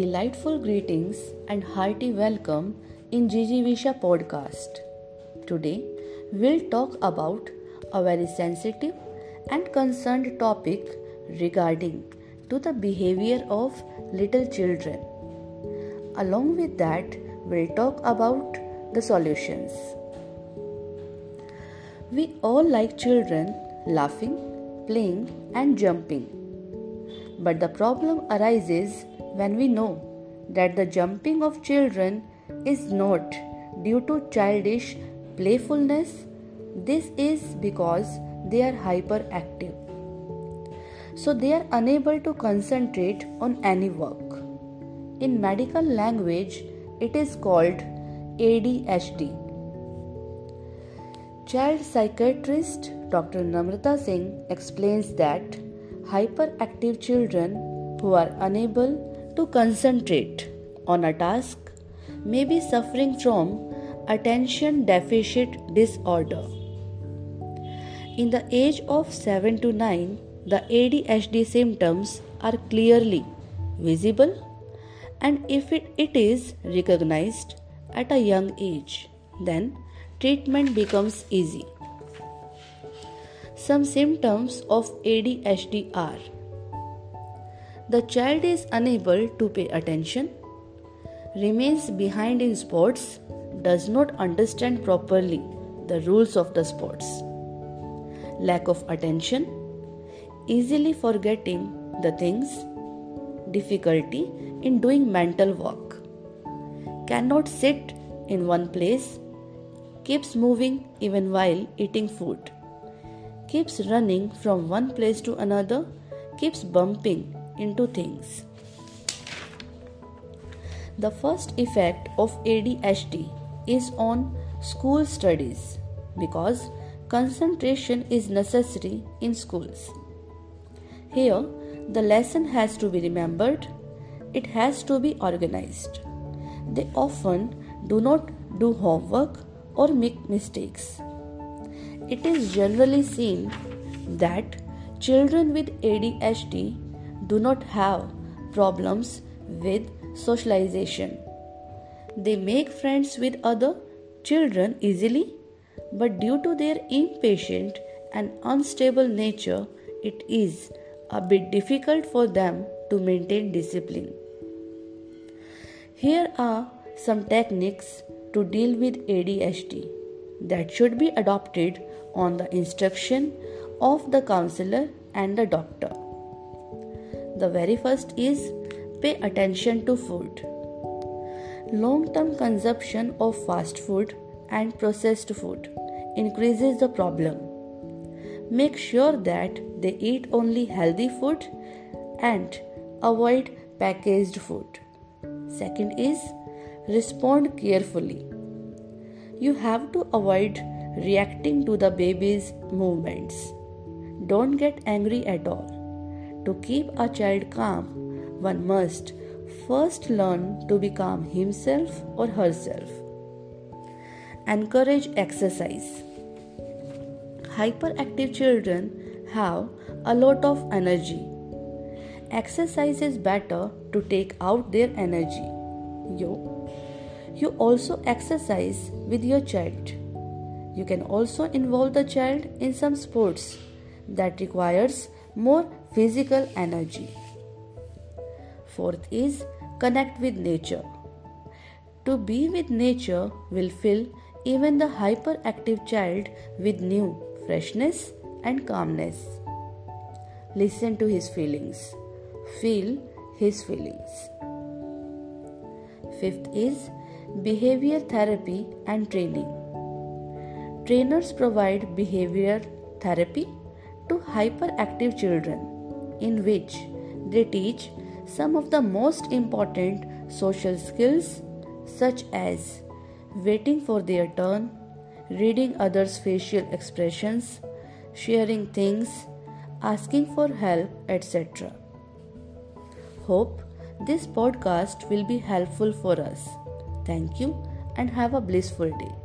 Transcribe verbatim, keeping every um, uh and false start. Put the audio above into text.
Delightful greetings and hearty welcome in Gigi Visha podcast. Today, we'll talk about a very sensitive and concerned topic regarding to the behavior of little children. Along with that, we'll talk about the solutions. We all like children laughing, playing and jumping. But the problem arises when we know that the jumping of children is not due to childish playfulness. This is because they are hyperactive. So they are unable to concentrate on any work. In medical language, it is called A D H D. Child psychiatrist Doctor Namrata Singh explains that hyperactive children who are unable to concentrate on a task may be suffering from attention deficit disorder. In the age of seven to nine, the A D H D symptoms are clearly visible, and if it, it is recognized at a young age, then treatment becomes easy. Some symptoms of A D H D are: the child is unable to pay attention, remains behind in sports, does not understand properly the rules of the sports, lack of attention, easily forgetting the things, difficulty in doing mental work, cannot sit in one place, keeps moving even while eating food, keeps running from one place to another, keeps bumping into things. The first effect of A D H D is on school studies because concentration is necessary in schools. Here, the lesson has to be remembered, it has to be organized. They often do not do homework or make mistakes. It is generally seen that children with A D H D do not have problems with socialization. They make friends with other children easily, but due to their impatient and unstable nature, it is a bit difficult for them to maintain discipline. Here are some techniques to deal with A D H D that should be adopted on the instruction of the counselor and the doctor. The very first is pay attention to food. Long-term consumption of fast food and processed food increases the problem. Make sure that they eat only healthy food and avoid packaged food. Second is respond carefully. You have to avoid reacting to the baby's movements. Don't get angry at all. To keep a child calm, one must first learn to be calm himself or herself. Encourage exercise. Hyperactive children have a lot of energy. Exercise is better to take out their energy. You, you also exercise with your child. You can also involve the child in some sports that requires more physical energy. Fourth is connect with nature. To be with nature will fill even the hyperactive child with new freshness and calmness. Listen to his feelings. Feel his feelings. Fifth is behavior therapy and training. Trainers provide behavior therapy to hyperactive children, in which they teach some of the most important social skills such as waiting for their turn, reading others' facial expressions, sharing things, asking for help, et cetera. Hope this podcast will be helpful for us. Thank you and have a blissful day.